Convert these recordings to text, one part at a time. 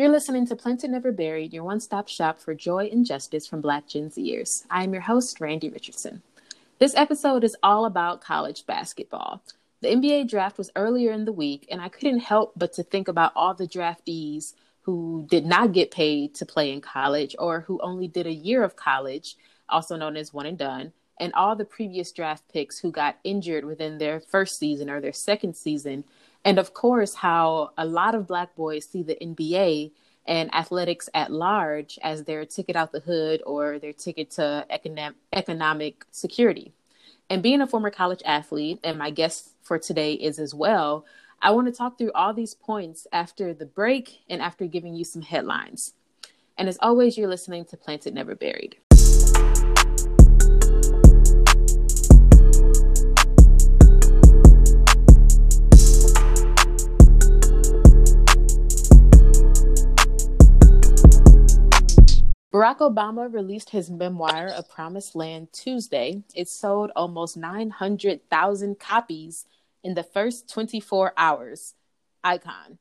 You're listening to Planted Never Buried, your one-stop shop for joy and justice from Black Gen Zers. I am your host, Randy Richardson. This episode is all about college basketball. The NBA draft was earlier in the week, and I couldn't help but to think about all the draftees who did not get paid to play in college or who only did a year of college, also known as one and done, and all the previous draft picks who got injured within their first season or their second season. And of course, how a lot of Black boys see the NBA and athletics at large as their ticket out the hood or their ticket to economic security. And being a former college athlete, and my guest for today is as well, I want to talk through all these points after the break and after giving you some headlines. And as always, you're listening to Planted Never Buried. Barack Obama released his memoir, A Promised Land, Tuesday. It sold almost 900,000 copies in the first 24 hours. Icon.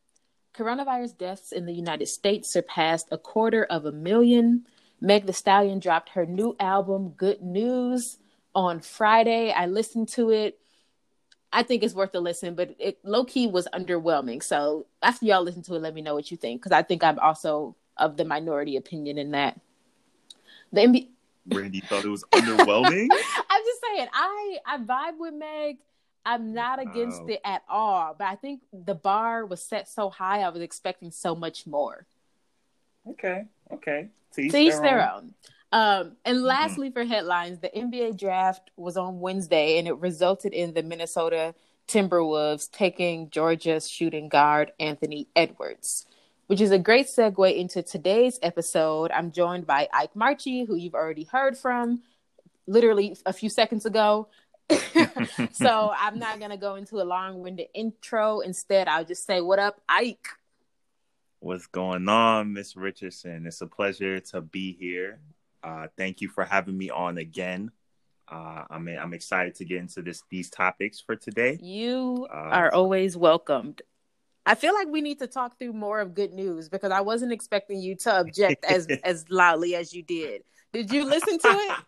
Coronavirus deaths in the United States surpassed 250,000. Meg Thee Stallion dropped her new album, Good News, on Friday. I listened to it. I think it's worth a listen, but it low-key was underwhelming. So after y'all listen to it, let me know what you think, because I think I'm also of the minority opinion in that. The Randy thought it was underwhelming? I'm just saying, I vibe with Meg. I'm not against it at all, but I think the bar was set so high, I was expecting so much more. Okay. To each their own. And lastly, for headlines, the NBA draft was on Wednesday, and it resulted in the Minnesota Timberwolves taking Georgia's shooting guard, Anthony Edwards, which is a great segue into today's episode. I'm joined by Ike Marchie, who you've already heard from literally a few seconds ago. So I'm not going to go into a long-winded intro. Instead, I'll just say, what up, Ike? What's going on, Miss Richardson? It's a pleasure to be here. Thank you for having me on again. I'm excited to get into these topics for today. You are always welcomed. I feel like we need to talk through more of Good News, because I wasn't expecting you to object as loudly as you did. Did you listen to it?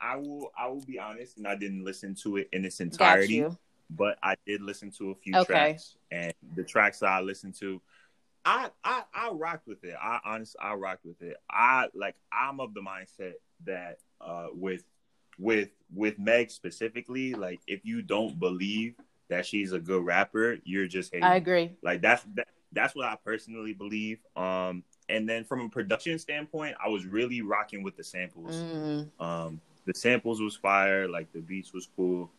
I will be honest, and I didn't listen to it in its entirety, but I did listen to a few tracks, and the tracks that I listened to, I rocked with it. I rocked with it. I'm of the mindset that with Meg specifically, like, if you don't believe that she's a good rapper, you're just hating. I agree. Like, that's what I personally believe. And then from a production standpoint, I was really rocking with the samples. The samples was fire. Like, the beats was cool.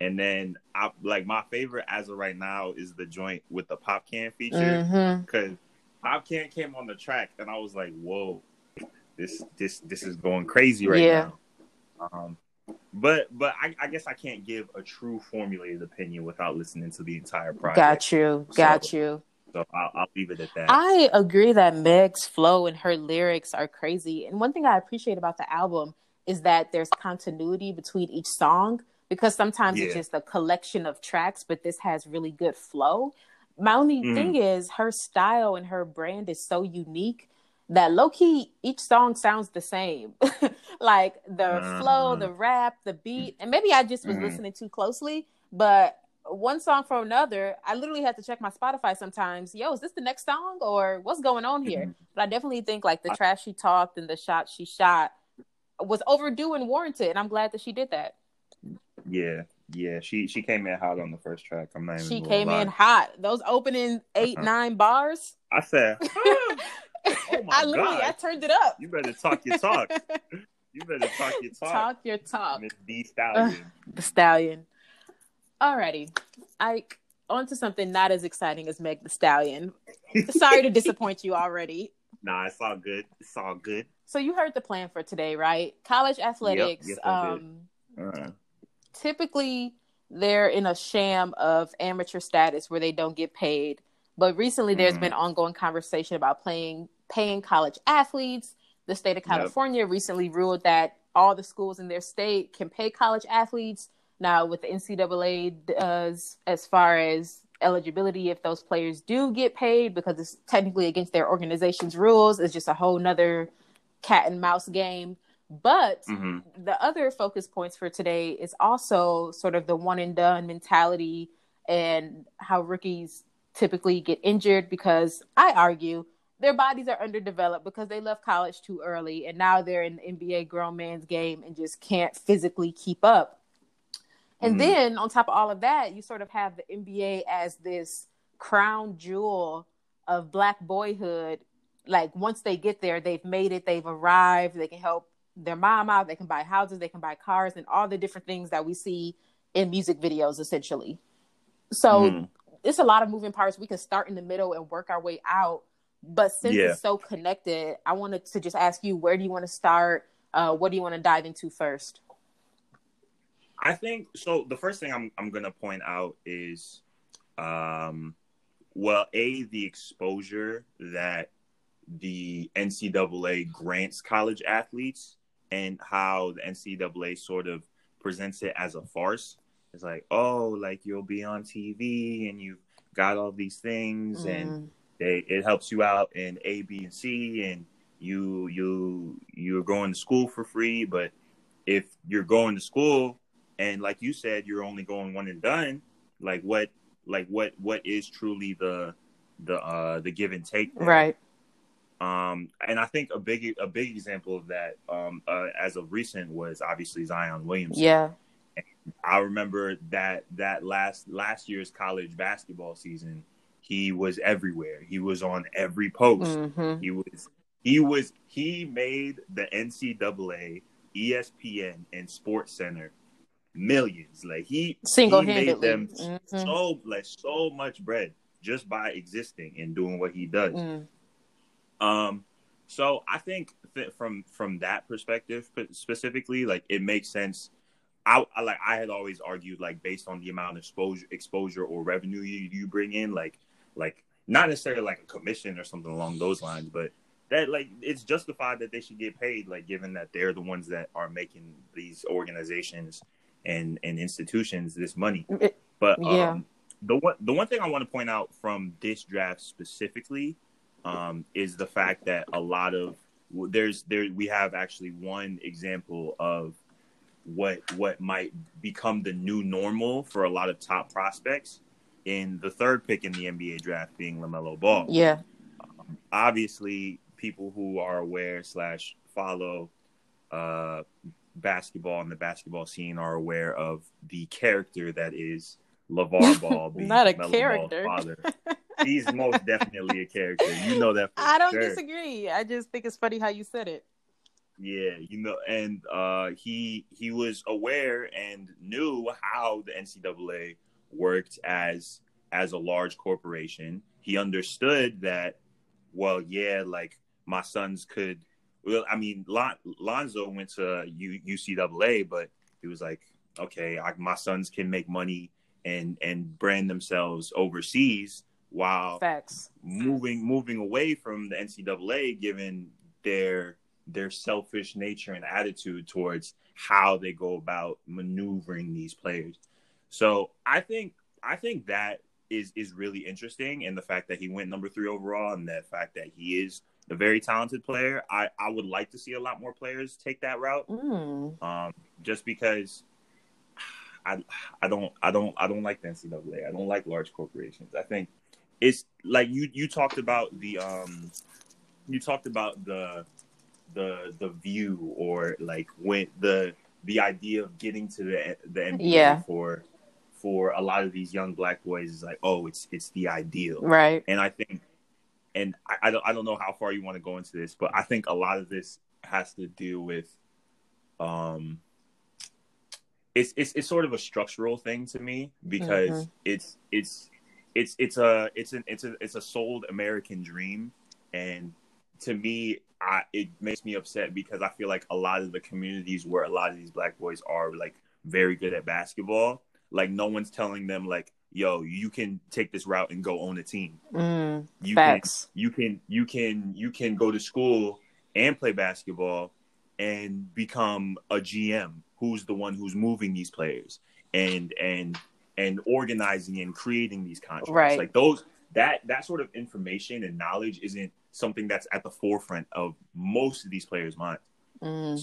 And then my favorite as of right now is the joint with the Pop Can feature, because Pop Can came on the track, and I was like, "Whoa, this is going crazy right now." But I guess I can't give a true formulated opinion without listening to the entire project. Got you. So I'll leave it at that. I agree that Meg's flow and her lyrics are crazy. And one thing I appreciate about the album is that there's continuity between each song, because sometimes it's just a collection of tracks, but this has really good flow. My only thing is her style and her brand is so unique that low-key, each song sounds the same. Like, the flow, the rap, the beat. And maybe I just was listening too closely, but one song from another, I literally had to check my Spotify sometimes. Yo, is this the next song? Or what's going on here? But I definitely think, like, the trash she talked and the shot she shot was overdue and warranted. And I'm glad that she did that. Yeah. She came in hot on the first track. I'm not even She came lie. In hot. Those opening 8-9 bars. I said, I turned it up. You better talk your talk. Talk your talk. Miss Thee Stallion. The Stallion. Alrighty. Ike, on to something not as exciting as Meg Thee Stallion. Sorry to disappoint you already. Nah, it's all good. So you heard the plan for today, right? College athletics. Yep. Yes, I did. Typically, they're in a sham of amateur status where they don't get paid. But recently, there's been ongoing conversation about paying college athletes. The state of California recently ruled that all the schools in their state can pay college athletes. Now, with the NCAA does as far as eligibility if those players do get paid, because it's technically against their organization's rules. It's just a whole nother cat and mouse game. But the other focus points for today is also sort of the one and done mentality and how rookies typically get injured, because I argue their bodies are underdeveloped because they left college too early and now they're in the NBA grown man's game and just can't physically keep up. And then on top of all of that, you sort of have the NBA as this crown jewel of Black boyhood. Like, once they get there, they've made it, they've arrived, they can help their mom out, they can buy houses, they can buy cars, and all the different things that we see in music videos, essentially. So it's a lot of moving parts. We can start in the middle and work our way out. But since it's so connected, I wanted to just ask you, where do you want to start? What do you want to dive into first? I think, so the first thing I'm going to point out is, the exposure that the NCAA grants college athletes and how the NCAA sort of presents it as a farce. It's like, oh, like, you'll be on TV and you've got all these things and it helps you out in A, B, and C, and you're going to school for free. But if you're going to school and, like you said, you're only going one and done, like, what is truly the give and take there? Right. And I think a big example of that, as of recent, was obviously Zion Williamson. Yeah. And I remember that last year's college basketball season, he was everywhere. He was on every post. He made the NCAA, ESPN, and Sports Center millions. Like, he single-handedly made them so much bread just by existing and doing what he does. So I think from that perspective specifically, like, it makes sense. I had always argued, like, based on the amount of exposure or revenue you bring in, like not necessarily like a commission or something along those lines, but that, like, it's justified that they should get paid, like, given that they're the ones that are making these organizations and institutions this money. But the one thing I want to point out from this draft specifically is the fact that a lot of we have actually one example of what might become the new normal for a lot of top prospects in the third pick in the NBA draft, being LaMelo Ball. Yeah. Obviously, people who are aware / follow basketball and the basketball scene are aware of the character that is LaVar Ball. Not a LaMelo character. Ball's father. He's most definitely a character. You know that. I don't disagree. I just think it's funny how you said it. Yeah, you know, and he was aware and knew how the NCAA worked as a large corporation. He understood that. Well, yeah, like, my sons could. Well, I mean, Lonzo went to UCAA, but he was like, okay, my sons can make money and brand themselves overseas while moving away from the NCAA, given their selfish nature and attitude towards how they go about maneuvering these players. So I think that is really interesting. And the fact that he went number 3 overall, and the fact that he is a very talented player, I would like to see a lot more players take that route. Just because I don't like the NCAA. I don't like large corporations. I think it's like you talked about the view, or like when the idea of getting to the NBA for a lot of these young Black boys is like, oh, it's the ideal, right? And I think, and I don't know how far you want to go into this, but I think a lot of this has to do with it's sort of a structural thing to me, because it's a sold American dream. And to me, it makes me upset, because I feel like a lot of the communities where a lot of these Black boys are, like, very good at basketball, like, no one's telling them, like, yo, you can take this route and go own a team. You can go to school and play basketball and become a GM, who's the one who's moving these players, and and organizing and creating these contracts. Right. Like those, that sort of information and knowledge isn't something that's at the forefront of most of these players' minds.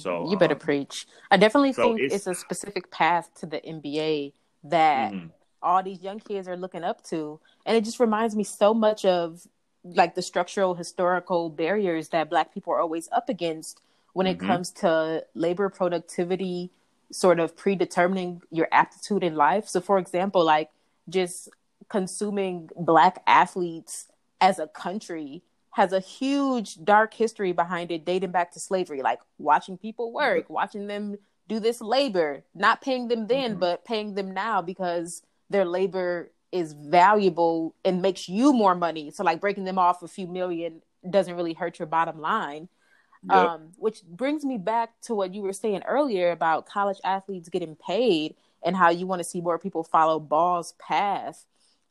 So you better preach. I definitely think it's a specific path to the NBA that all these young kids are looking up to. And it just reminds me so much of like the structural, historical barriers that Black people are always up against when it comes to labor productivity, sort of predetermining your aptitude in life. So for example, like just consuming Black athletes as a country has a huge dark history behind it dating back to slavery, like watching people work, watching them do this labor, not paying them then, but paying them now because their labor is valuable and makes you more money. So like breaking them off a few million doesn't really hurt your bottom line. Yep. Which brings me back to what you were saying earlier about college athletes getting paid and how you want to see more people follow Ball's path.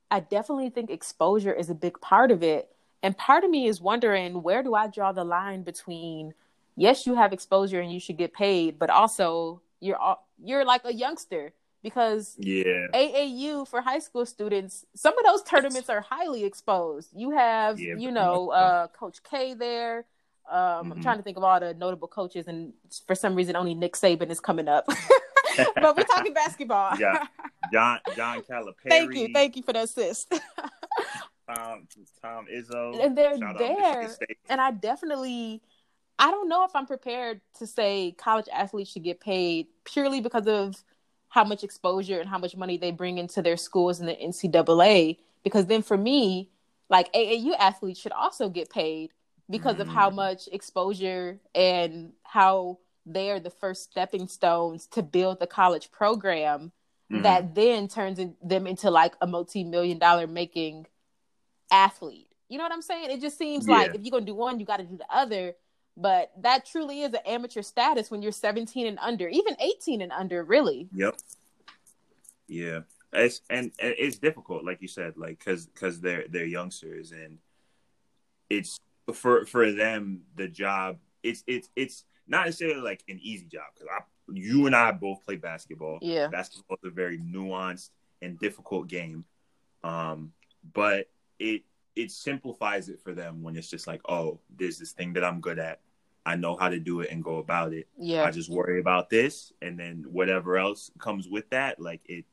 I definitely think exposure is a big part of it. And part of me is wondering, where do I draw the line between, yes, you have exposure and you should get paid, but also you're like a youngster, because AAU for high school students, some of those tournaments are highly exposed. You have, you know, Coach K there. I'm trying to think of all the notable coaches, and for some reason, only Nick Saban is coming up. But we're talking basketball. Yeah, John Calipari. Thank you for the assist. Tom Izzo, and they're there. And I don't know if I'm prepared to say college athletes should get paid purely because of how much exposure and how much money they bring into their schools in the NCAA. Because then for me, like AAU athletes should also get paid because of how much exposure and how they are the first stepping stones to build the college program that then turns them into like a multi-million-dollar making athlete. You know what I'm saying? It just seems like if you're gonna do one, you got to do the other. But that truly is an amateur status when you're 17 and under, even 18 and under, really. Yep. Yeah, and it's difficult, like you said, like because they're youngsters, and it's for them the job. It's not necessarily like an easy job, because you and I both play basketball. Yeah, basketball is a very nuanced and difficult game, but it simplifies it for them when it's just like, oh, there's this thing that I'm good at. I know how to do it and go about it. Yeah. I just worry about this, and then whatever else comes with that, like it,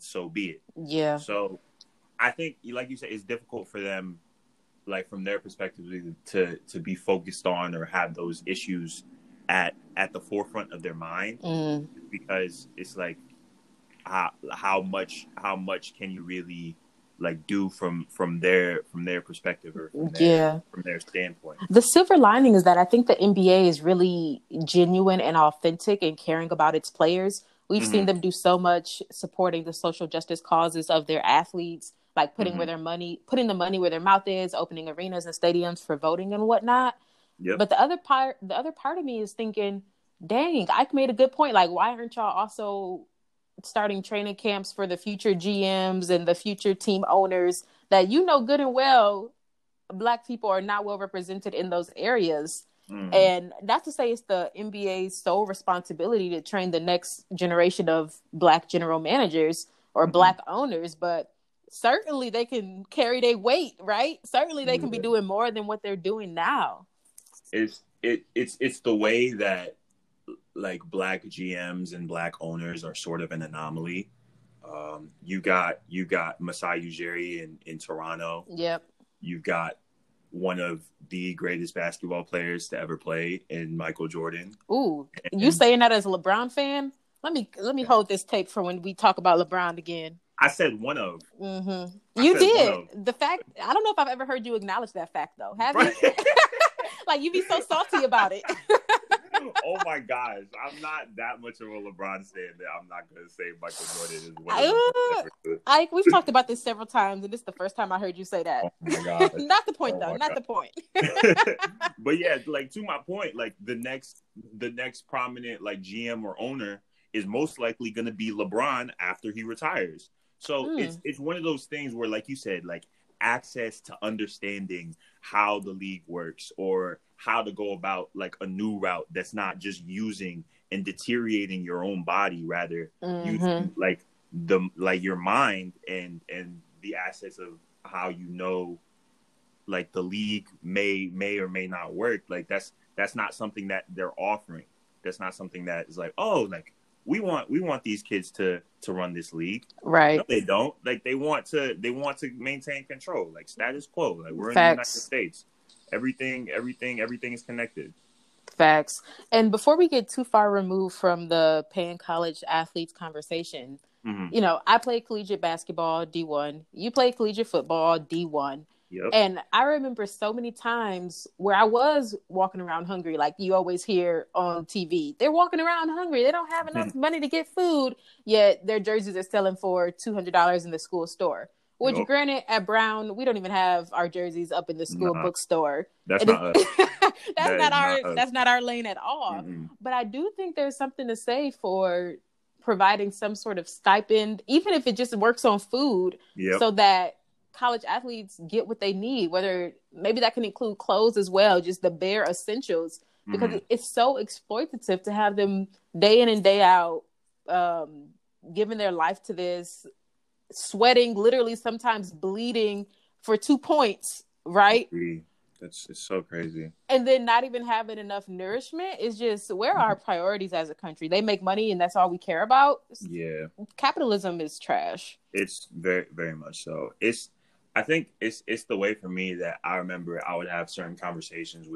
so be it. Yeah. So I think, like you said, it's difficult for them, like from their perspective, to be focused on or have those issues at the forefront of their mind, because it's like, how much can you really like do from their perspective or from their standpoint. The silver lining is that I think the NBA is really genuine and authentic in caring about its players. We've seen them do so much supporting the social justice causes of their athletes, like putting the money where their mouth is, opening arenas and stadiums for voting and whatnot. Yep. But the other part of me is thinking, dang, Ike made a good point. Like, why aren't y'all also starting training camps for the future GMs and the future team owners that you know good and well Black people are not well represented in those areas? And not to say it's the NBA's sole responsibility to train the next generation of Black general managers or Black owners, but certainly they can carry their weight, right? Certainly they can be doing more than what they're doing now. It's the way that like Black GMs and Black owners are sort of an anomaly. You got Masai Ujiri in Toronto. Yep. You've got one of the greatest basketball players to ever play in Michael Jordan. Ooh, you saying that as a LeBron fan? Let me hold this tape for when we talk about LeBron again. I said one of. You did. The fact, I don't know if I've ever heard you acknowledge that fact though. Have you? Like, you be so salty about it. Oh my gosh, I'm not that much of a LeBron fan that I'm not going to say Michael Jordan is winning. Ike, we've talked about this several times, and this is the first time I heard you say that. Oh my God. Not the point, though. Not the point. But yeah, like to my point, like the next prominent like GM or owner is most likely going to be LeBron after he retires. So it's one of those things where, like you said, like access to understanding how the league works or how to go about like a new route that's not just using and deteriorating your own body, rather using like the like your mind and the assets of how you know, like the league may or may not work. Like that's not something that they're offering. That's not something that is like, oh, like we want these kids to run this league. Right. No, they don't. Like they want to maintain control, like status quo. Like we're in the United States. Everything is connected. Facts. And before we get too far removed from the paying college athletes conversation, mm-hmm. you know, I played collegiate basketball, D1. You played collegiate football, D1. Yep. And I remember so many times where I was walking around hungry, like you always hear on TV. They're walking around hungry. They don't have enough money to get food, yet their jerseys are selling for $200 in the school store. Which, nope. Granted, at Brown, we don't even have our jerseys up in the school bookstore. That's not us. That's not our lane at all. Mm-hmm. But I do think there's something to say for providing some sort of stipend, even if it just works on food, so that college athletes get what they need, whether maybe that can include clothes as well, just the bare essentials, because it's so exploitative to have them day in and day out giving their life to this, sweating, literally sometimes bleeding for 2 points, right? It's so crazy. And then not even having enough nourishment is just, where are our priorities as a country? They make money and that's all we care about. Yeah. Capitalism is trash. It's very, very much so. I think it's the way for me that I remember I would have certain conversations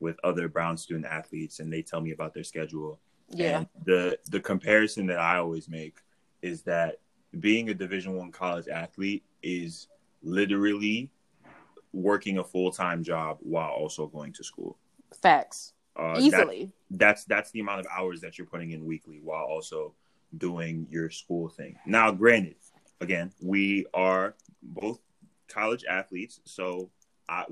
with other Brown student athletes and they tell me about their schedule. Yeah. And the comparison that I always make is that being a Division I college athlete is literally working a full-time job while also going to school. Facts. Easily. That's the amount of hours that you're putting in weekly while also doing your school thing. Now, granted, again, we are both college athletes, so I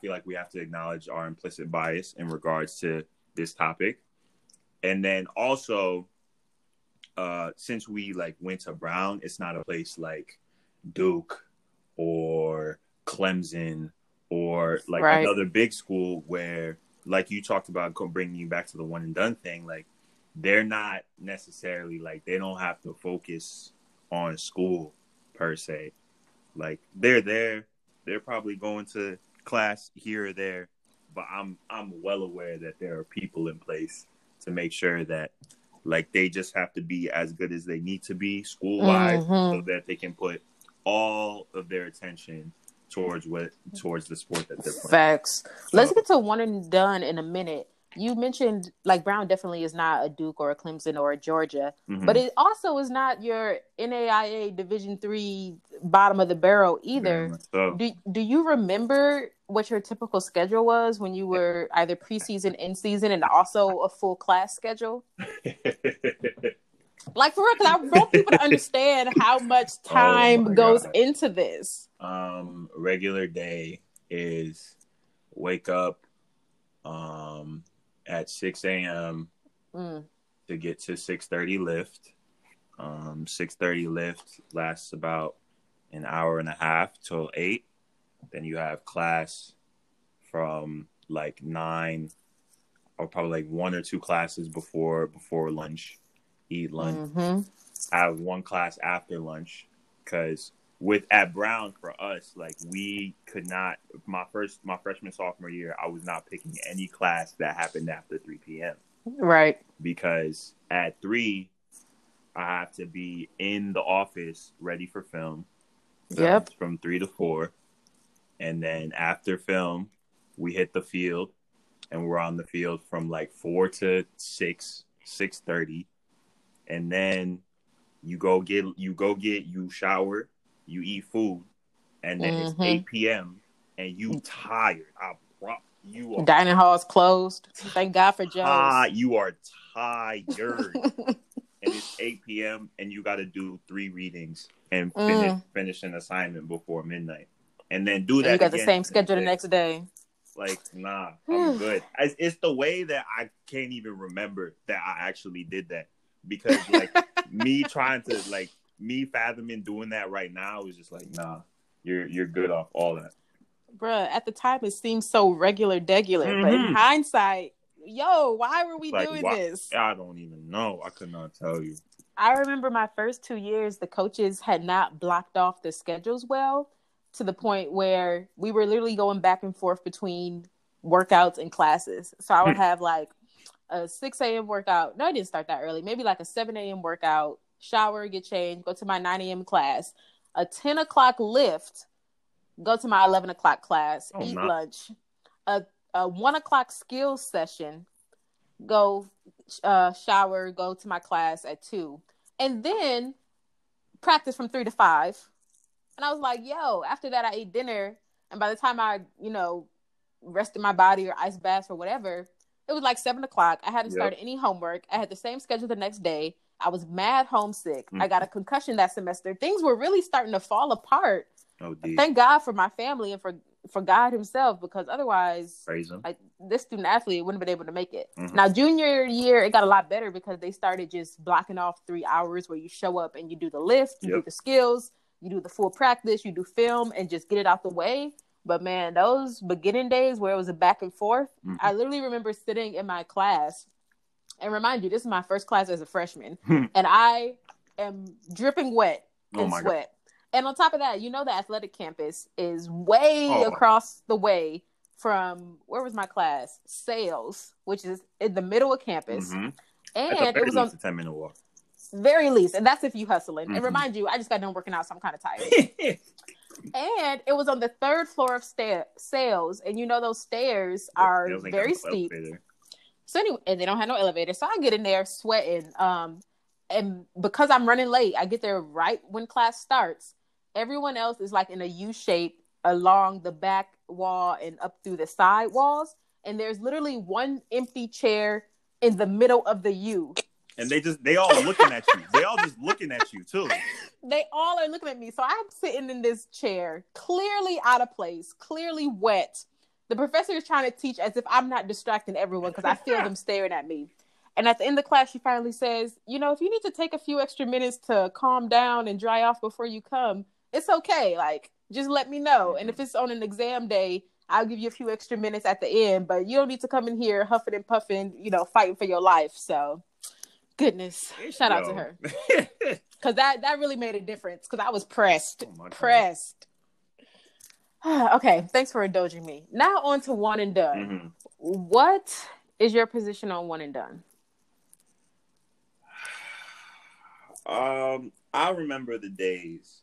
feel like we have to acknowledge our implicit bias in regards to this topic. And then also, since we like went to Brown, it's not a place like Duke or Clemson or like another big school where, like you talked about, bringing you back to the one and done thing, like they're not necessarily like, they don't have to focus on school per se. Like they're there, they're probably going to class here or there, but I'm well aware that there are people in place to make sure that like they just have to be as good as they need to be school-wise, so that they can put all of their attention towards the sport that they're playing. Facts. So, let's get to one and done in a minute. You mentioned like Brown definitely is not a Duke or a Clemson or a Georgia, but it also is not your NAIA Division III bottom of the barrel either. So, do you remember what your typical schedule was when you were either preseason, in season, and also a full class schedule? Like for real, because I want people to understand how much time goes into this. Regular day is wake up at 6 a.m. To get to 6:30 lift. 6:30 lift lasts about an hour and a half till 8. Then you have class from like 9 or probably like one or two classes before lunch. Eat lunch. I have one class after lunch because at Brown for us, like we could not. My freshman sophomore year, I was not picking any class that happened after 3 p.m. Right. Because at 3, I have to be in the office ready for film. So yep. From 3 to 4, and then after film, we hit the field, and we're on the field from like 4 to 6, 6:30. And then you shower, you eat food, and then it's 8 p.m. and you tired. You are dining hall's closed. Thank God for Joe's. You are tired. And it's 8 p.m. and you got to do 3 readings and finish an assignment before midnight. And then do that. And you got the same schedule the next day. Like, nah, I'm good. It's the way that I can't even remember that I actually did that. Because like me fathoming doing that right now is just like, nah, you're good off all that. Bruh, at the time it seemed so regular, but in hindsight, why were we doing this? I don't even know. I could not tell you. I remember my first 2 years, the coaches had not blocked off the schedules well, to the point where we were literally going back and forth between workouts and classes. So I would have like a 6 a.m. workout. No, I didn't start that early. Maybe like a 7 a.m. workout, shower, get changed, go to my 9 a.m. class, a 10 o'clock lift, go to my 11 o'clock class, eat lunch, a 1 o'clock skills session, go shower, go to my class at 2, and then practice from 3 to 5. And I was like, yo, after that I ate dinner, and by the time I, you know, rested my body or ice baths or whatever, it was like 7 o'clock. I hadn't started any homework. I had the same schedule the next day. I was mad homesick. I got a concussion that semester. Things were really starting to fall apart. Oh, dear. Thank God for my family and for God himself, because otherwise, like, this student athlete wouldn't have been able to make it. Now, junior year, it got a lot better because they started just blocking off 3 hours where you show up and you do the lift, you do the skills, you do the full practice, you do film, and just get it out the way. But, man, those beginning days where it was a back and forth, I literally remember sitting in my class. And remind you, this is my first class as a freshman. And I am dripping wet in sweat. God. And on top of that, you know, the athletic campus is way across the way from, where was my class? Sales, which is in the middle of campus. And it was on a 10-minute walk. Very least. And that's if you hustling. And remind you, I just got done working out, so I'm kind of tired. And it was on the third floor of sales. And you know those stairs are very steep. So anyway, and they don't have no elevator. So I get in there sweating. And because I'm running late, I get there right when class starts. Everyone else is like in a U shape along the back wall and up through the side walls. And there's literally one empty chair in the middle of the U. And they all looking at you. They all just looking at you too. They all are looking at me. So I'm sitting in this chair, clearly out of place, clearly wet. The professor is trying to teach as if I'm not distracting everyone because I feel them staring at me. And at the end of the class, she finally says, you know, if you need to take a few extra minutes to calm down and dry off before you come, it's okay. Like, just let me know. And if it's on an exam day, I'll give you a few extra minutes at the end. But you don't need to come in here huffing and puffing, you know, fighting for your life. So, goodness. Shout out to her. Because that really made a difference because I was pressed. Oh pressed. Okay, thanks for indulging me. Now on to one and done. What is your position on one and done? I remember the days.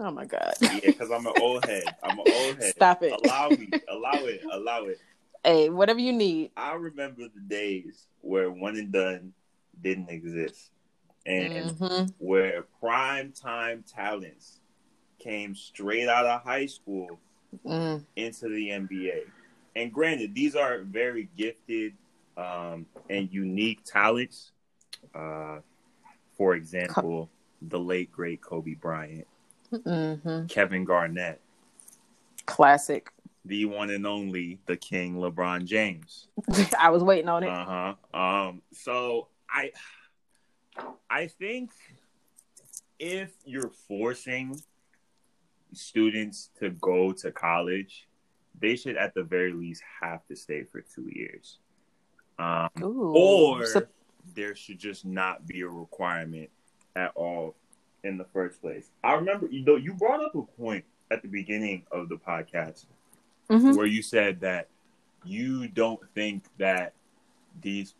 Oh my God. Yeah, because I'm an old head. Stop it. Allow it. Hey, whatever you need. I remember the days where one and done didn't exist and where primetime talents came straight out of high school into the NBA. And granted, these are very gifted and unique talents. For example, the late, great Kobe Bryant, Kevin Garnett. Classic. The one and only, the King, LeBron James. I was waiting on it. So I think if you're forcing students to go to college, they should at the very least have to stay for 2 years. Or there should just not be a requirement at all in the first place. I remember, you know, you brought up a point at the beginning of the podcast where you said that you don't think that these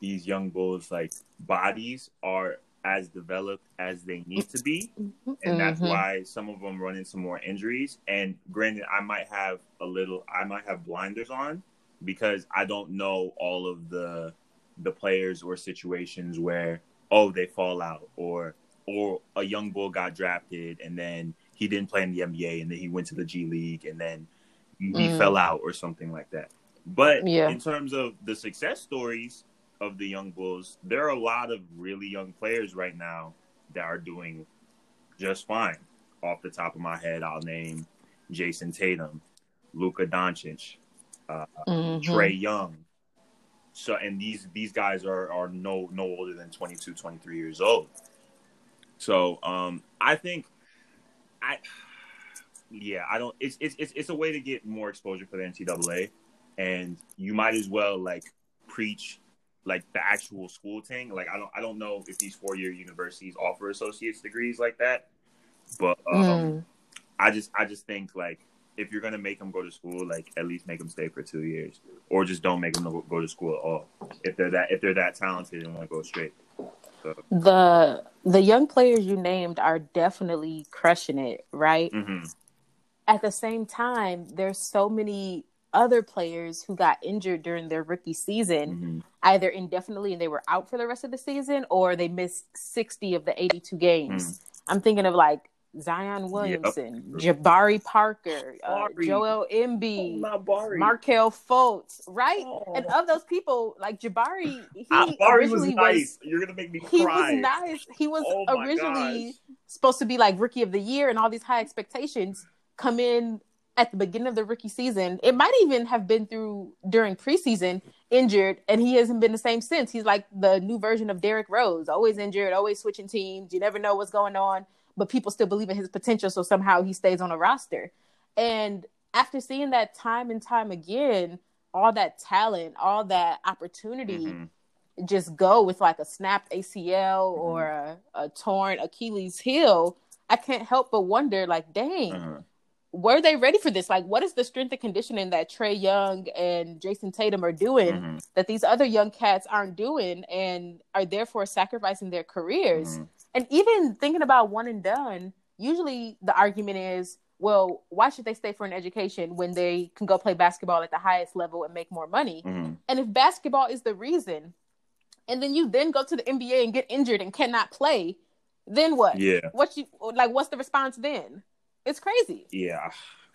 young bulls' bodies are as developed as they need to be, and that's why some of them run into more injuries. And granted, I might have blinders on because I don't know all of the players or situations where they fall out or a young bull got drafted and then he didn't play in the NBA and then he went to the G League and then he fell out or something like that. But in terms of the success stories of the young bulls, there are a lot of really young players right now that are doing just fine. Off the top of my head, I'll name Jason Tatum, Luka Doncic, Trey Young. So, and these guys are no older than 22, 23 years old. So, I think it's a way to get more exposure for the NCAA, and you might as well preach like the actual school thing. Like I don't know if these 4-year universities offer associate's degrees like that, but I just think like if you're gonna make them go to school, like at least make them stay for 2 years, or just don't make them go to school at all. If they're that talented and want to go straight. So. The young players you named are definitely crushing it, right? Mm-hmm. At the same time, there's so many other players who got injured during their rookie season, mm-hmm. either indefinitely and they were out for the rest of the season, or they missed 60 of the 82 games. Mm-hmm. I'm thinking of like Zion Williamson, yep. Jabari Parker, Joel Embiid, Markelle Fultz, right? Oh. And of those people, like Jabari, he originally was nice. You're gonna make me cry. He was nice. He was supposed to be like Rookie of the Year and all these high expectations. Come in at the beginning of the rookie season. It might even have been during preseason injured, and he hasn't been the same since. He's like the new version of Derrick Rose, always injured, always switching teams. You never know what's going on, but people still believe in his potential, so somehow he stays on a roster. And after seeing that time and time again, all that talent, all that opportunity mm-hmm. just go with like a snapped ACL mm-hmm. or a torn Achilles heel, I can't help but wonder, like, dang, mm-hmm. were they ready for this? Like, what is the strength and conditioning that Trey Young and Jason Tatum are doing mm-hmm. that these other young cats aren't doing and are therefore sacrificing their careers? Mm-hmm. And even thinking about one and done, usually the argument is, well, why should they stay for an education when they can go play basketball at the highest level and make more money? Mm-hmm. And if basketball is the reason, and then you then go to the NBA and get injured and cannot play, then what? Yeah. What's the response then? It's crazy. Yeah.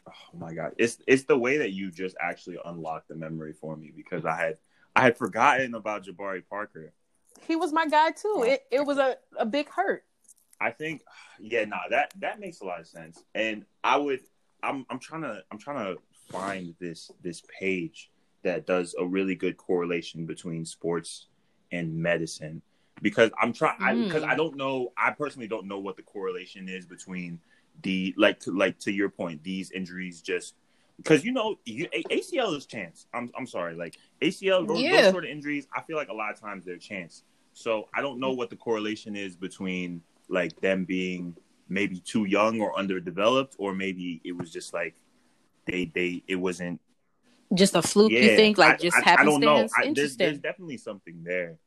Oh my God. It's the way that you just actually unlocked the memory for me, because I had forgotten about Jabari Parker. He was my guy too. It was a big hurt. I think that makes a lot of sense. And I'm trying to find this page that does a really good correlation between sports and medicine. Because I personally don't know what the correlation is between the to your point, these injuries, just because ACL is chance. I'm sorry, like ACL, those sort of injuries, I feel like a lot of times they're chance. So I don't know what the correlation is between like them being maybe too young or underdeveloped, or maybe it was just like it wasn't just a fluke. Yeah, you think like happenstance? I don't know. There's definitely something there.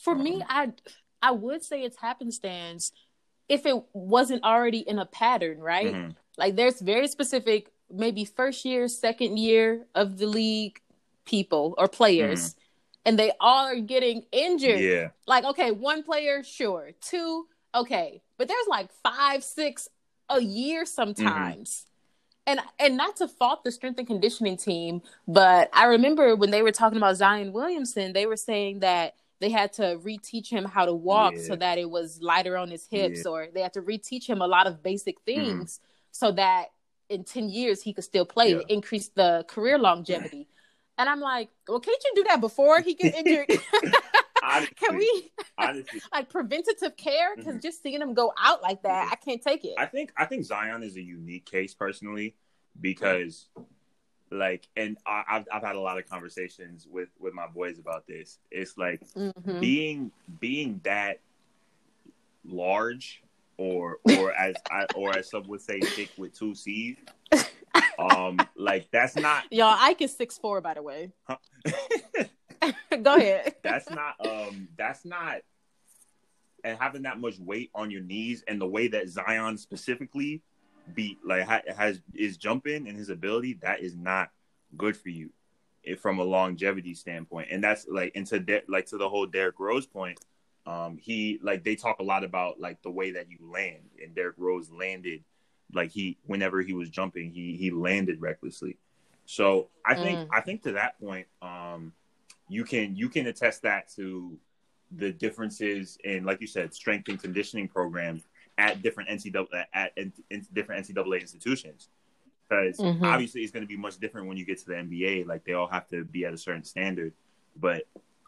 For me, I would say it's happenstance if it wasn't already in a pattern, right? Mm-hmm. Like there's very specific, maybe first year, second year of the league people or players, mm-hmm. and they all are getting injured. Yeah. Like, okay, one player, sure. Two, okay. But there's like 5, 6 a year sometimes. Mm-hmm. And not to fault the strength and conditioning team, but I remember when they were talking about Zion Williamson, they were saying that they had to reteach him how to walk so that it was lighter on his hips, or they had to reteach him a lot of basic things so that in 10 years he could still play, increase the career longevity. And I'm like, well, can't you do that before he gets injured? Honestly. Like preventative care? Because just seeing him go out like that, I can't take it. I think Zion is a unique case personally, because like, and I've had a lot of conversations with my boys about this. It's like being that large, or as some would say, thick with two C's. Like that's not, y'all. Ike is 6'4", by the way. Huh? Go ahead. That's not, and having that much weight on your knees, and the way that Zion specifically is jumping and his ability, that is not good for you from a longevity standpoint. And that's like to the whole Derrick Rose point. He like they talk a lot about like the way that you land, and Derrick Rose landed like whenever he was jumping, he landed recklessly. So I think to that point, you can attest that to the differences in, like you said, strength and conditioning programs at different NCAA institutions, because obviously it's going to be much different when you get to the NBA. Like they all have to be at a certain standard, but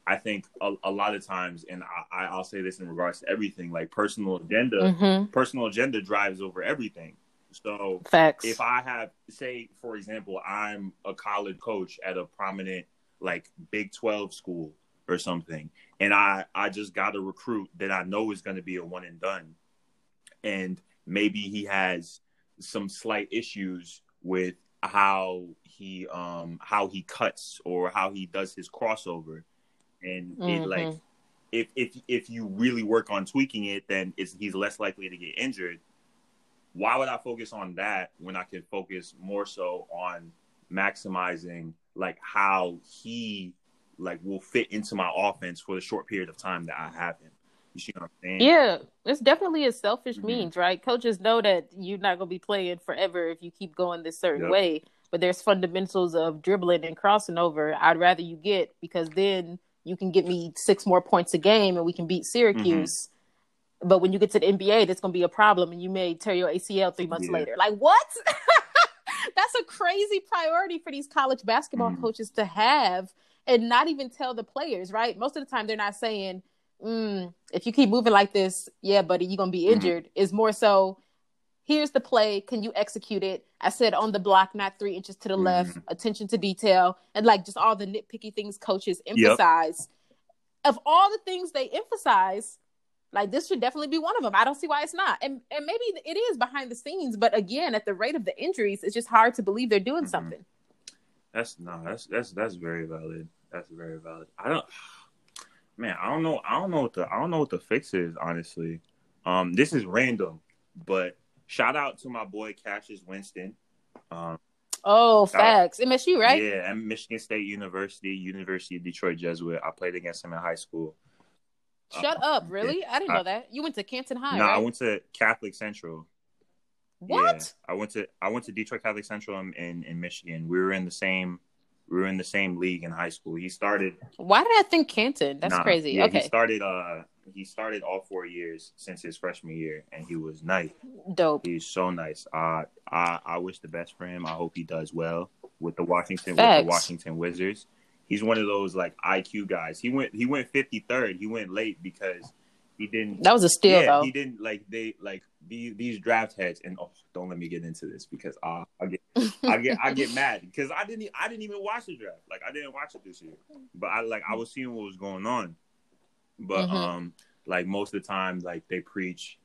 I think a lot of times, and I'll say this in regards to everything, like personal agenda drives over everything. So facts. If I have, say for example, I'm a college coach at a prominent like Big 12 school, or something. And I just got a recruit that I know is going to be a one and done. And maybe he has some slight issues with how he cuts or how he does his crossover. And it like, if you really work on tweaking it, then he's less likely to get injured. Why would I focus on that when I can focus more so on maximizing like how he like will fit into my offense for the short period of time that I have him? You see what I'm saying? Yeah, it's definitely a selfish means, right? Coaches know that you're not going to be playing forever if you keep going this certain way, but there's fundamentals of dribbling and crossing over. I'd rather you get, because then you can get me 6 more points a game and we can beat Syracuse. But when you get to the NBA, that's going to be a problem and you may tear your ACL 3 months later. Like, what? That's a crazy priority for these college basketball coaches to have and not even tell the players, right? Most of the time, they're not saying, if you keep moving like this, yeah, buddy, you're going to be injured. It's more so, here's the play. Can you execute it? I said on the block, not 3 inches to the left, attention to detail, and like just all the nitpicky things coaches emphasize. Of all the things they emphasize, like this should definitely be one of them. I don't see why it's not. And maybe it is behind the scenes, but again, at the rate of the injuries, it's just hard to believe they're doing something. That's very valid. That's very valid. I don't know what the fix is, honestly. This is random, but shout out to my boy Cassius Winston. Facts. MSU, right? Yeah, and Michigan State University of Detroit Jesuit. I played against him in high school. Shut up, really? Yeah, I didn't know that. You went to Canton High, right? No, I went to Catholic Central. What? Yeah, I went to Detroit Catholic Central in Michigan. We were in the same league in high school. He started. Why did I think Canton? That's crazy. Yeah, okay. He started all 4 years since his freshman year, and he was nice. Dope. He's so nice. I wish the best for him. I hope he does well with the Washington Wizards. He's one of those like IQ guys. He went 53rd. He went late because he didn't. That was a steal, though. He didn't these draft heads. And don't let me get into this because I get mad because I didn't even watch the draft. Like I didn't watch it this year, but I was seeing what was going on. But most of the time, like they preach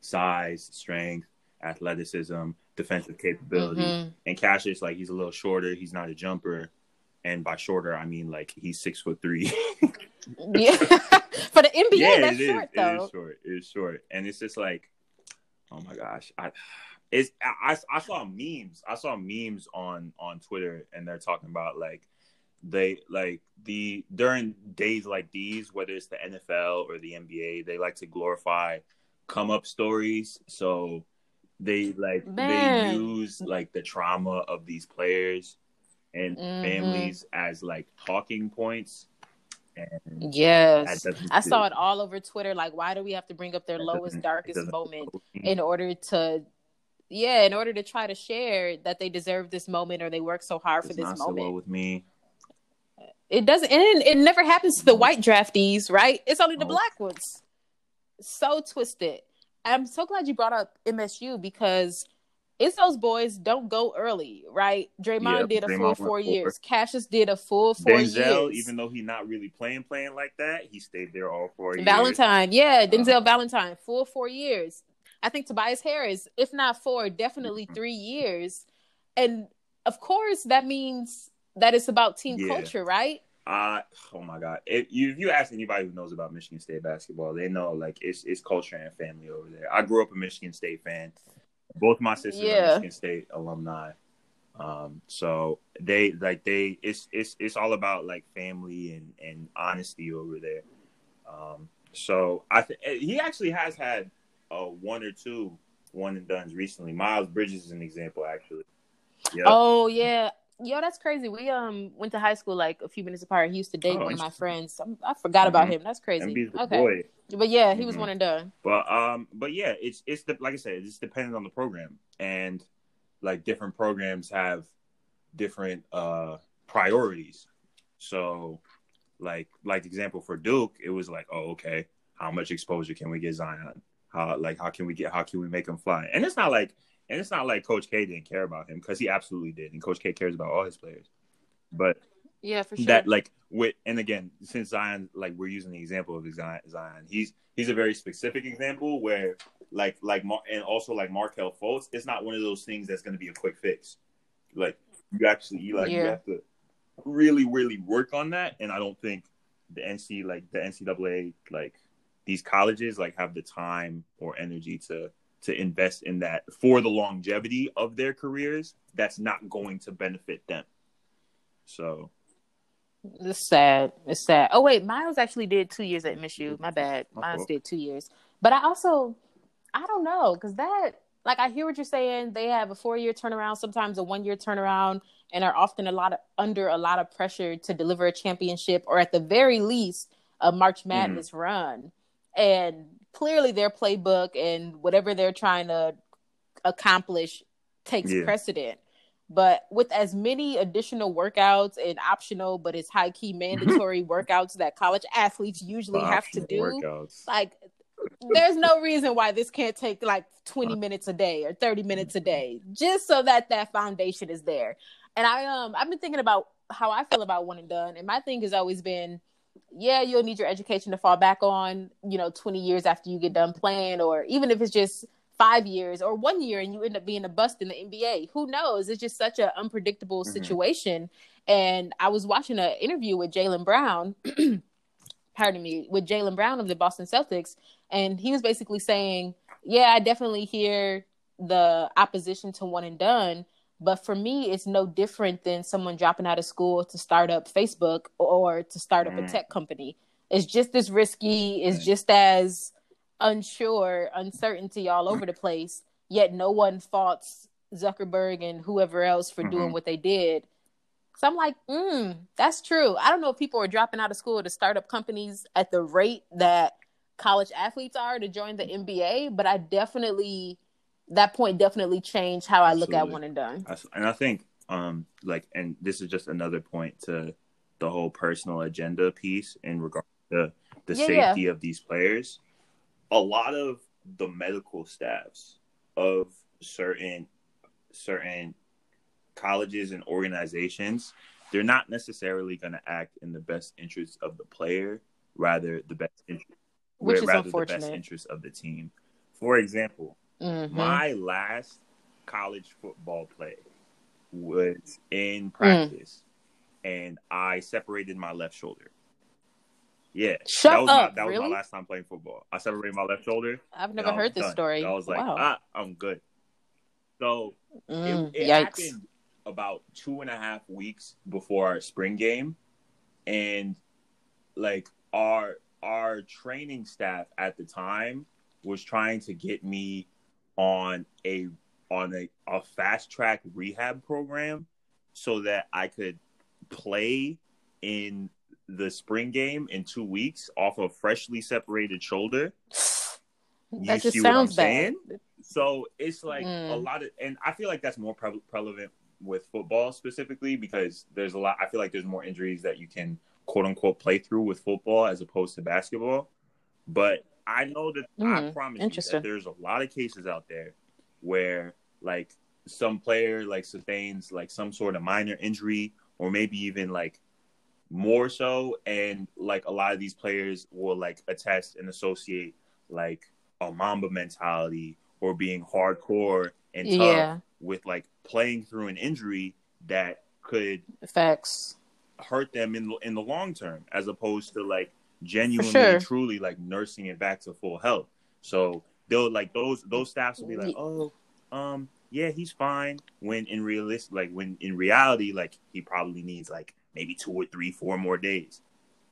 size, strength, athleticism, defensive capability, and Cassius he's a little shorter. He's not a jumper. And by shorter, I mean he's 6'3". Yeah, for the NBA, that's short though. It is short, and it's just like, oh my gosh! I saw memes on Twitter, and they're talking about during days like these, whether it's the NFL or the NBA, they like to glorify come up stories. So they they use the trauma of these players and families as talking points. And yes, I saw it all over Twitter. Why do we have to bring up their lowest, darkest moment in order to try to share that they deserve this moment or they work so hard for this moment? It's not so well with me. It doesn't, and it never happens to the white draftees, right? It's only the black ones. So twisted. I'm so glad you brought up MSU because it's those boys don't go early, right? Draymond did a full 4 years. Cassius did a full 4 years. Denzel, even though he's not really playing like that, he stayed there all 4 years. Valentine, yeah, Denzel Valentine, full 4 years. I think Tobias Harris, if not 4, definitely 3 years. And, of course, that means that it's about team culture, right? Oh, my God. If you ask anybody who knows about Michigan State basketball, they know, it's culture and family over there. I grew up a Michigan State fan. Both my sisters are Michigan State alumni, so they it's all about family and honesty over there. So he actually has had one or two one and dones recently. Miles Bridges is an example, actually. Yep. Oh yeah, yo, that's crazy. We went to high school a few minutes apart. He used to date one of my friends. I forgot about him. That's crazy. MB's the boy. But yeah, he was one and done. But yeah, it's like I said, it's dependent on the program, and different programs have different priorities. So, example for Duke, it was okay, how much exposure can we get Zion? How can we make him fly? And it's not like Coach K didn't care about him because he absolutely did, and Coach K cares about all his players. But Yeah, for sure. That like with, and again, since Zion, like we're using the example of Zion, he's a very specific example where and also like Markelle Fultz, it's not one of those things that's going to be a quick fix. Like you have to really work on that, and I don't think the NCAA, like these colleges, like have the time or energy to invest in that for the longevity of their careers. That's not going to benefit them. So. It's sad. It's sad. Oh, wait. Miles actually did 2 years at MSU. My bad. Miles did 2 years. But I don't know. Because that, like, I hear what you're saying. They have a 4-year turnaround, sometimes a 1-year turnaround, and are often under a lot of pressure to deliver a championship or at the very least a March Madness run. And clearly their playbook and whatever they're trying to accomplish takes precedent. But with as many additional workouts and optional, but it's high-key mandatory workouts that college athletes usually have to do, like there's no reason why this can't take like 20 minutes a day or 30 minutes a day, just so that foundation is there. And I've been thinking about how I feel about one and done, and my thing has always been, yeah, you'll need your education to fall back on, 20 years after you get done playing, or even if it's just 5 years or 1 year and you end up being a bust in the NBA. Who knows? It's just such an unpredictable situation. And I was watching an interview with Jaylen Brown, with Jaylen Brown of the Boston Celtics. And he was basically saying, yeah, I definitely hear the opposition to one and done. But for me, it's no different than someone dropping out of school to start up Facebook or to start up a tech company. It's just as risky. It's just as unsure, uncertainty all over the place, yet no one faults Zuckerberg and whoever else for doing what they did. So I'm like, that's true. I don't know if people are dropping out of school to start up companies at the rate that college athletes are to join the NBA, but that point definitely changed how I look at one and done. And I think, and this is just another point to the whole personal agenda piece in regard to the safety of these players. A lot of the medical staffs of certain colleges and organizations, they're not necessarily going to act in the best interest of the player, rather the best interest of the team. For example, my last college football play was in practice, and I separated my left shoulder. Yeah, that was my last time playing football. I separated my left shoulder. I've never heard this story. I was like, I'm good. So it happened about 2.5 weeks before our spring game, and like our training staff at the time was trying to get me on a fast track rehab program so that I could play in the spring game in 2 weeks off a freshly separated shoulder. That just sounds bad. So it's like a lot of, and I feel like that's more prevalent with football specifically because I feel like there's more injuries that you can quote unquote play through with football as opposed to basketball. But I know that I promise you that there's a lot of cases out there where like some player like sustains like some sort of minor injury or maybe even like more so, and like a lot of these players will like attest and associate like a Mamba mentality or being hardcore and tough with like playing through an injury that could hurt them in the long term, as opposed to like genuinely truly like nursing it back to full health. So they'll like those staffs will be like, he's fine, when in reality, like he probably needs like maybe 2 or 3, 4 more days.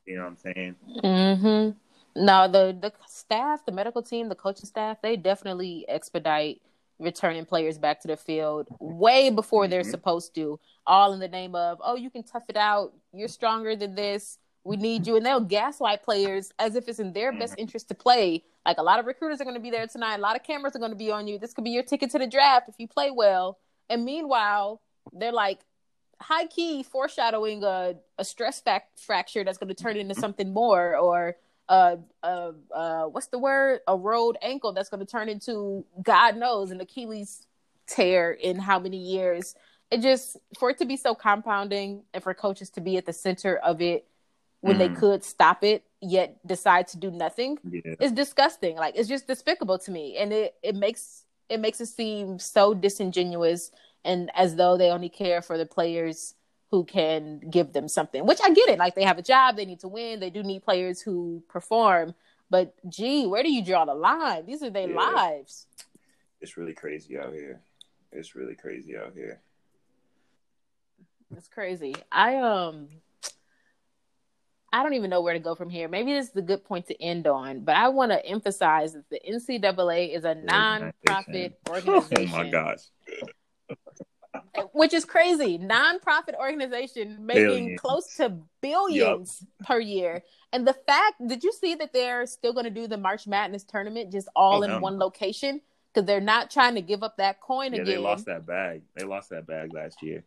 You know what I'm saying? Mm-hmm. No, the staff, the medical team, the coaching staff, they definitely expedite returning players back to the field way before they're supposed to, all in the name of, oh, you can tough it out. You're stronger than this. We need you. And they'll gaslight players as if it's in their best interest to play. Like, a lot of recruiters are going to be there tonight. A lot of cameras are going to be on you. This could be your ticket to the draft if you play well. And meanwhile, they're like, high key foreshadowing a stress fracture that's going to turn into something more, or a rolled ankle that's going to turn into God knows an Achilles tear in how many years. it just, for it to be so compounding and for coaches to be at the center of it when they could stop it, yet decide to do nothing, is disgusting. Like, it's just despicable to me. And it makes it seem so disingenuous and as though they only care for the players who can give them something, which I get it. Like, they have a job, they need to win. They do need players who perform, but gee, where do you draw the line? These are their lives. It's really crazy out here. It's crazy. I don't even know where to go from here. Maybe this is a good point to end on, but I want to emphasize that the NCAA is a non-profit organization. Oh my gosh. Which is crazy. Non-profit organization making close to billions per year. And the fact, did you see that they're still going to do the March Madness tournament just all in one location? Because they're not trying to give up that coin again. They lost that bag. They lost that bag last year.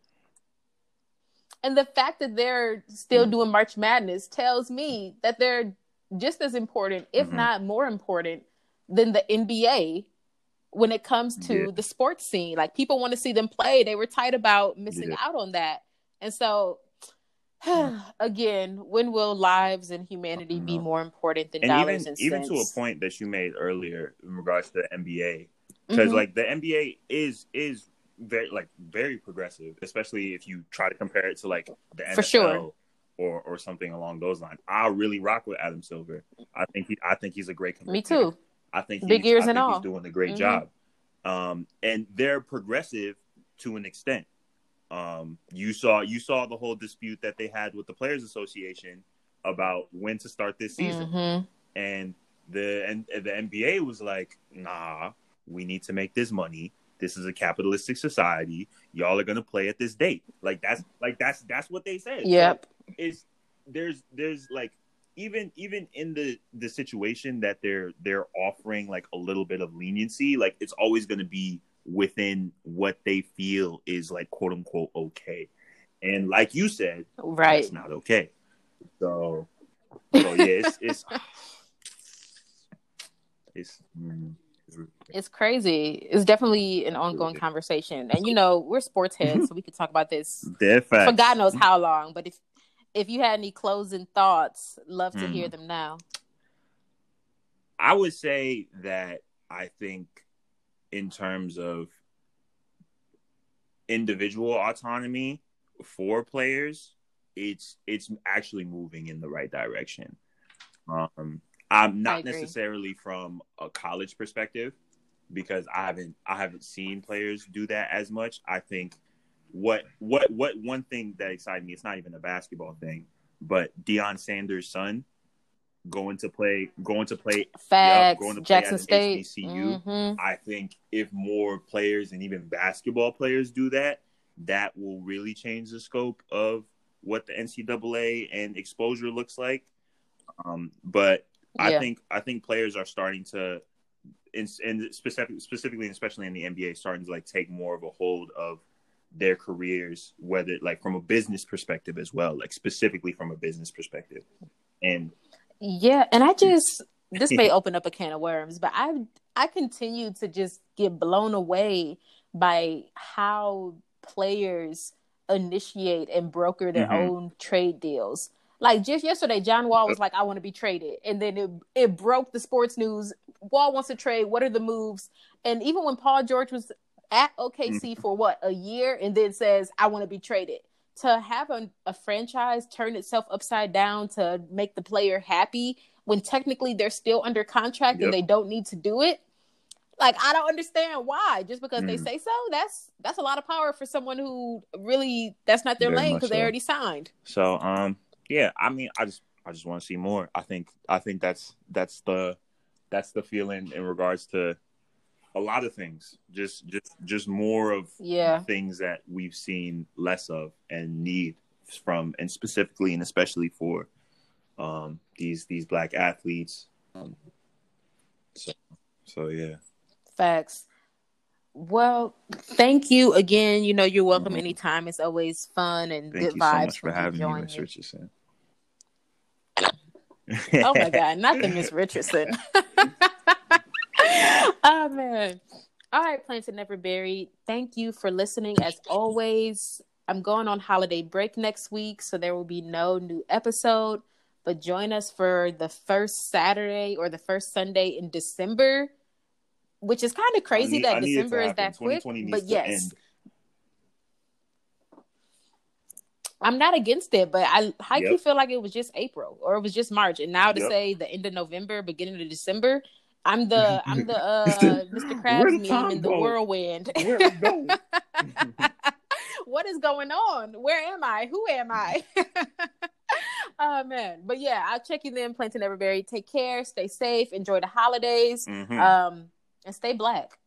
And the fact that they're still doing March Madness tells me that they're just as important, if not more important, than the NBA when it comes to the sports scene. Like, people want to see them play. They were tight about missing out on that. And so, again, when will lives and humanity be more important than dollars and cents? Even to a point that you made earlier in regards to the NBA. Because, like, the NBA is very progressive, especially if you try to compare it to like the NFL or something along those lines. I really rock with Adam Silver. I think he's a great comedian. Me too. He's doing a great job. And they're progressive to an extent. You saw the whole dispute that they had with the Players Association about when to start this season, and the NBA was like, "Nah, we need to make this money. This is a capitalistic society. Y'all are gonna play at this date." Like, that's what they said. Yep. So there's like, even in the situation that they're offering like a little bit of leniency, like, it's always gonna be within what they feel is like quote unquote okay. And like you said, right, it's not okay. So yeah, It's crazy. It's definitely an ongoing conversation. And, you know, we're sports heads, so we could talk about this for God knows how long. But if you had any closing thoughts, love to hear them now. I would say that I think in terms of individual autonomy for players, it's actually moving in the right direction. I'm not necessarily from a college perspective, because I haven't seen players do that as much. I think what one thing that excited me, it's not even a basketball thing, but Deion Sanders' son going to play Facts. Going to Jackson play State HBCU. I think if more players and even basketball players do that, that will really change the scope of what the NCAA and exposure looks like. I think players are starting to, and specifically and especially in the NBA, starting to like take more of a hold of their careers, whether like from a business perspective as well, like specifically from a business perspective. And this may open up a can of worms, but I continue to just get blown away by how players initiate and broker their own trade deals. Like, just yesterday, John Wall was like, "I want to be traded." And then it broke the sports news. Wall wants to trade. What are the moves? And even when Paul George was at OKC for a year, and then says, "I want to be traded." To have a franchise turn itself upside down to make the player happy when technically they're still under contract and they don't need to do it. Like, I don't understand why. Just because they say so, that's a lot of power for someone who really, that's not their lane, because they already signed. So, yeah, I mean, I just want to see more. I think that's the feeling in regards to a lot of things. Just more of things that we've seen less of and need from, and specifically and especially for these Black athletes. So yeah. Facts. Well, thank you again. You know, you're welcome anytime. It's always fun and thank good vibes. Thank you so much for having me, Ms. Richardson. Oh my God, not the Ms. Richardson. Oh man. All right, Planted Never Buried. Thank you for listening. As always, I'm going on holiday break next week, so there will be no new episode. But join us for the first Saturday or the first Sunday in December, which is kind of crazy that December is that quick. But yes, I'm not against it, but I do feel like it was just April or it was just March. And now to say the end of November, beginning of December, I'm the Mr. Krabs meme in the whirlwind. What is going on? Where am I? Who am I? Oh, man. But yeah, I'll check you then. Planted Never Buried. Take care. Stay safe. Enjoy the holidays. And stay black.